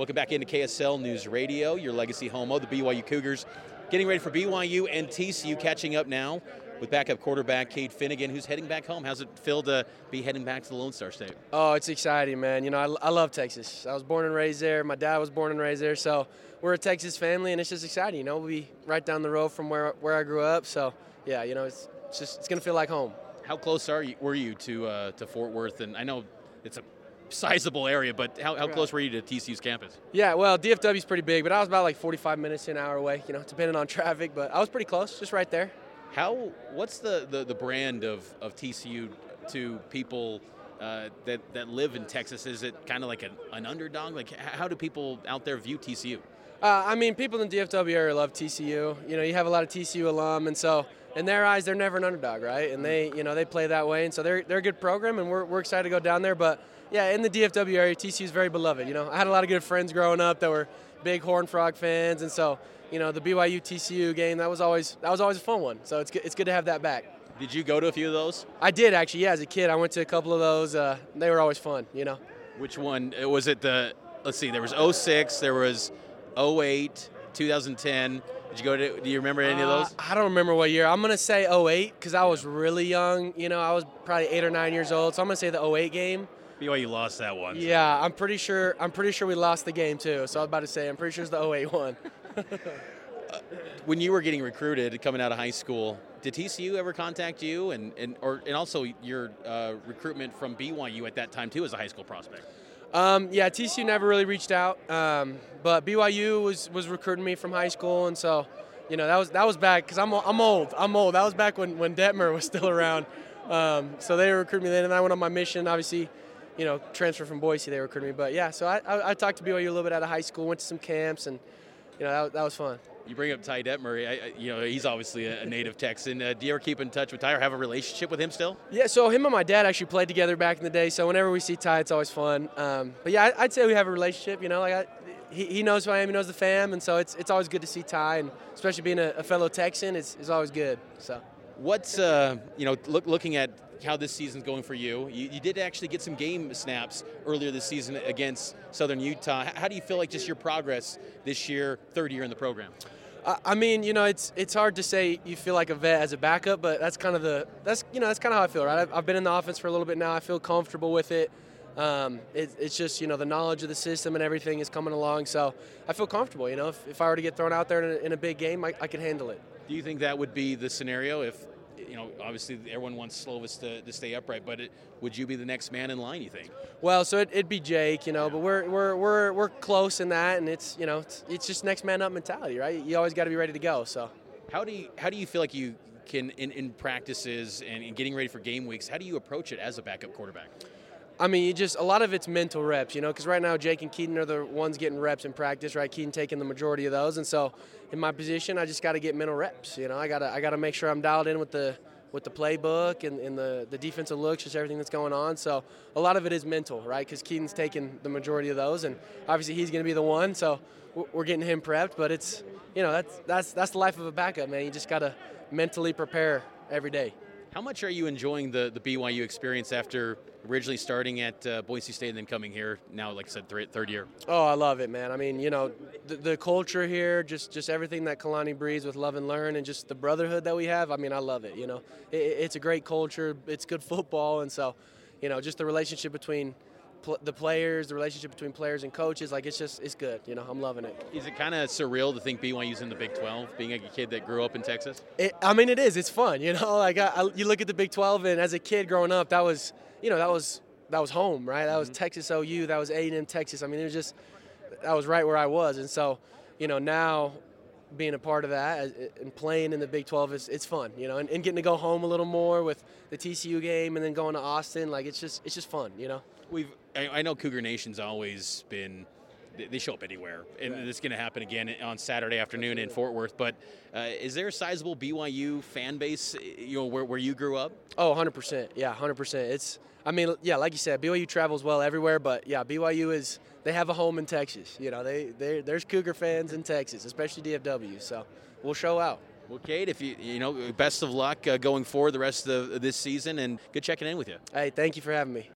Welcome back into KSL News Radio, your legacy home of the BYU Cougars. Getting ready for BYU and TCU, catching up now with backup quarterback Cade Finnegan, who's heading back home. How's it feel to be heading back to the Lone Star State? Oh, it's exciting, man. You know, I love Texas. I was born and raised there. My dad was born and raised there. So we're a Texas family, and it's just exciting. You know, we'll be right down the road from where I grew up. So, yeah, you know, it's going to feel like home. How close were you to Fort Worth? And I know it's a sizable area, but how close were you to TCU's campus? Yeah, well, DFW's pretty big, but I was about like 45 minutes to an hour away, you know, depending on traffic, but I was pretty close, just right there. What's the brand of TCU to people that live in Texas? Is it kind of like an underdog? Like, how do people out there view TCU? I mean, people in the DFW area love TCU. You know, you have a lot of TCU alum, and so in their eyes, they're never an underdog, right? And they, you know, they play that way, and so they're a good program, and we're excited to go down there. But yeah, in the DFW area, TCU is very beloved. You know, I had a lot of good friends growing up that were big Horned Frog fans, and so, you know, the BYU TCU game, that was always a fun one. So it's good to have that back. Did you go to a few of those? I did, actually. Yeah, as a kid, I went to a couple of those. They were always fun, you know. Which one was it? There was 2006, there was 2008, 2010. Do you remember any of those? I don't remember what year. I'm going to say 2008 because I was really young. You know, I was probably 8 or 9 years old. So I'm going to say the 2008 game. BYU lost that one. Yeah, so. I'm pretty sure we lost the game too. So I was about to say, I'm pretty sure it's the 2008 one. When you were getting recruited, coming out of high school, did TCU ever contact you? And also your recruitment from BYU at that time too as a high school prospect? Yeah, TCU never really reached out, but BYU was recruiting me from high school, and so, you know, that was back because I'm old. That was back when Detmer was still around, so they recruited me then, and I went on my mission. Obviously, you know, transfer from Boise, they recruited me, but yeah, so I talked to BYU a little bit out of high school, went to some camps, and you know that was fun. You bring up Ty Detmer. You know, he's obviously a native Texan. Do you ever keep in touch with Ty or have a relationship with him still? Yeah, so him and my dad actually played together back in the day. So whenever we see Ty, it's always fun. But yeah, I'd say we have a relationship. You know, like he knows who I am, he knows the fam, and so it's always good to see Ty, and especially being a fellow Texan, it's always good. So what's you know, looking at how this season's going for you. You did actually get some game snaps earlier this season against Southern Utah. How do you feel like just your progress this year, third year in the program? I mean, you know, it's hard to say you feel like a vet as a backup, but that's kind of how I feel, right? I've been in the offense for a little bit now. I feel comfortable with it. It's just, you know, the knowledge of the system and everything is coming along, so I feel comfortable. You know, if I were to get thrown out there in a big game, I could handle it. Do you think that would be the scenario if, you know, obviously everyone wants Slovis to stay upright, but would you be the next man in line, you think? Well, so it'd be Jake, you know, yeah. But we're close in that, and it's, you know, it's just next man up mentality, right? You always got to be ready to go. So how do you feel like you can in practices and in getting ready for game weeks, how do you approach it as a backup quarterback? I mean, you just, a lot of it's mental reps, you know, because right now Jake and Keaton are the ones getting reps in practice, right? Keaton taking the majority of those, and so in my position, I just got to get mental reps. You know, I gotta make sure I'm dialed in with the playbook and the defensive looks, just everything that's going on. So a lot of it is mental, right? Because Keaton's taking the majority of those, and obviously he's going to be the one. So we're getting him prepped, but it's, you know, that's the life of a backup, man. You just gotta mentally prepare every day. How much are you enjoying the BYU experience after originally starting at Boise State and then coming here now, like I said, third year? Oh, I love it, man. I mean, you know, the culture here, just everything that Kalani breeds with love and learn and just the brotherhood that we have, I mean, I love it, you know. It's a great culture. It's good football. And so, you know, just the relationship between the players, the relationship between players and coaches, like it's good. You know, I'm loving it. Is it kind of surreal to think BYU's in the Big 12, being like a kid that grew up in Texas? I mean, it is. It's fun. You know, like you look at the Big 12, and as a kid growing up, that was, you know, that was home, right? That was Texas OU. That was A&M Texas. I mean, it was just, that was right where I was. And so, you know, now being a part of that and playing in the Big 12 it's fun, you know, and getting to go home a little more with the TCU game and then going to Austin, like it's just fun, you know. I know Cougar Nation's always been, they show up anywhere, and it's going to happen again on Saturday afternoon in Fort Worth. But is there a sizable BYU fan base, you know, where you grew up? Oh, 100%. Yeah, 100%. I mean, yeah, like you said, BYU travels well everywhere, but yeah, BYU they have a home in Texas. You know, there's Cougar fans in Texas, especially DFW. So we'll show out. Well, Cade, if you know, best of luck going forward the rest of this season, and good checking in with you. Hey, thank you for having me.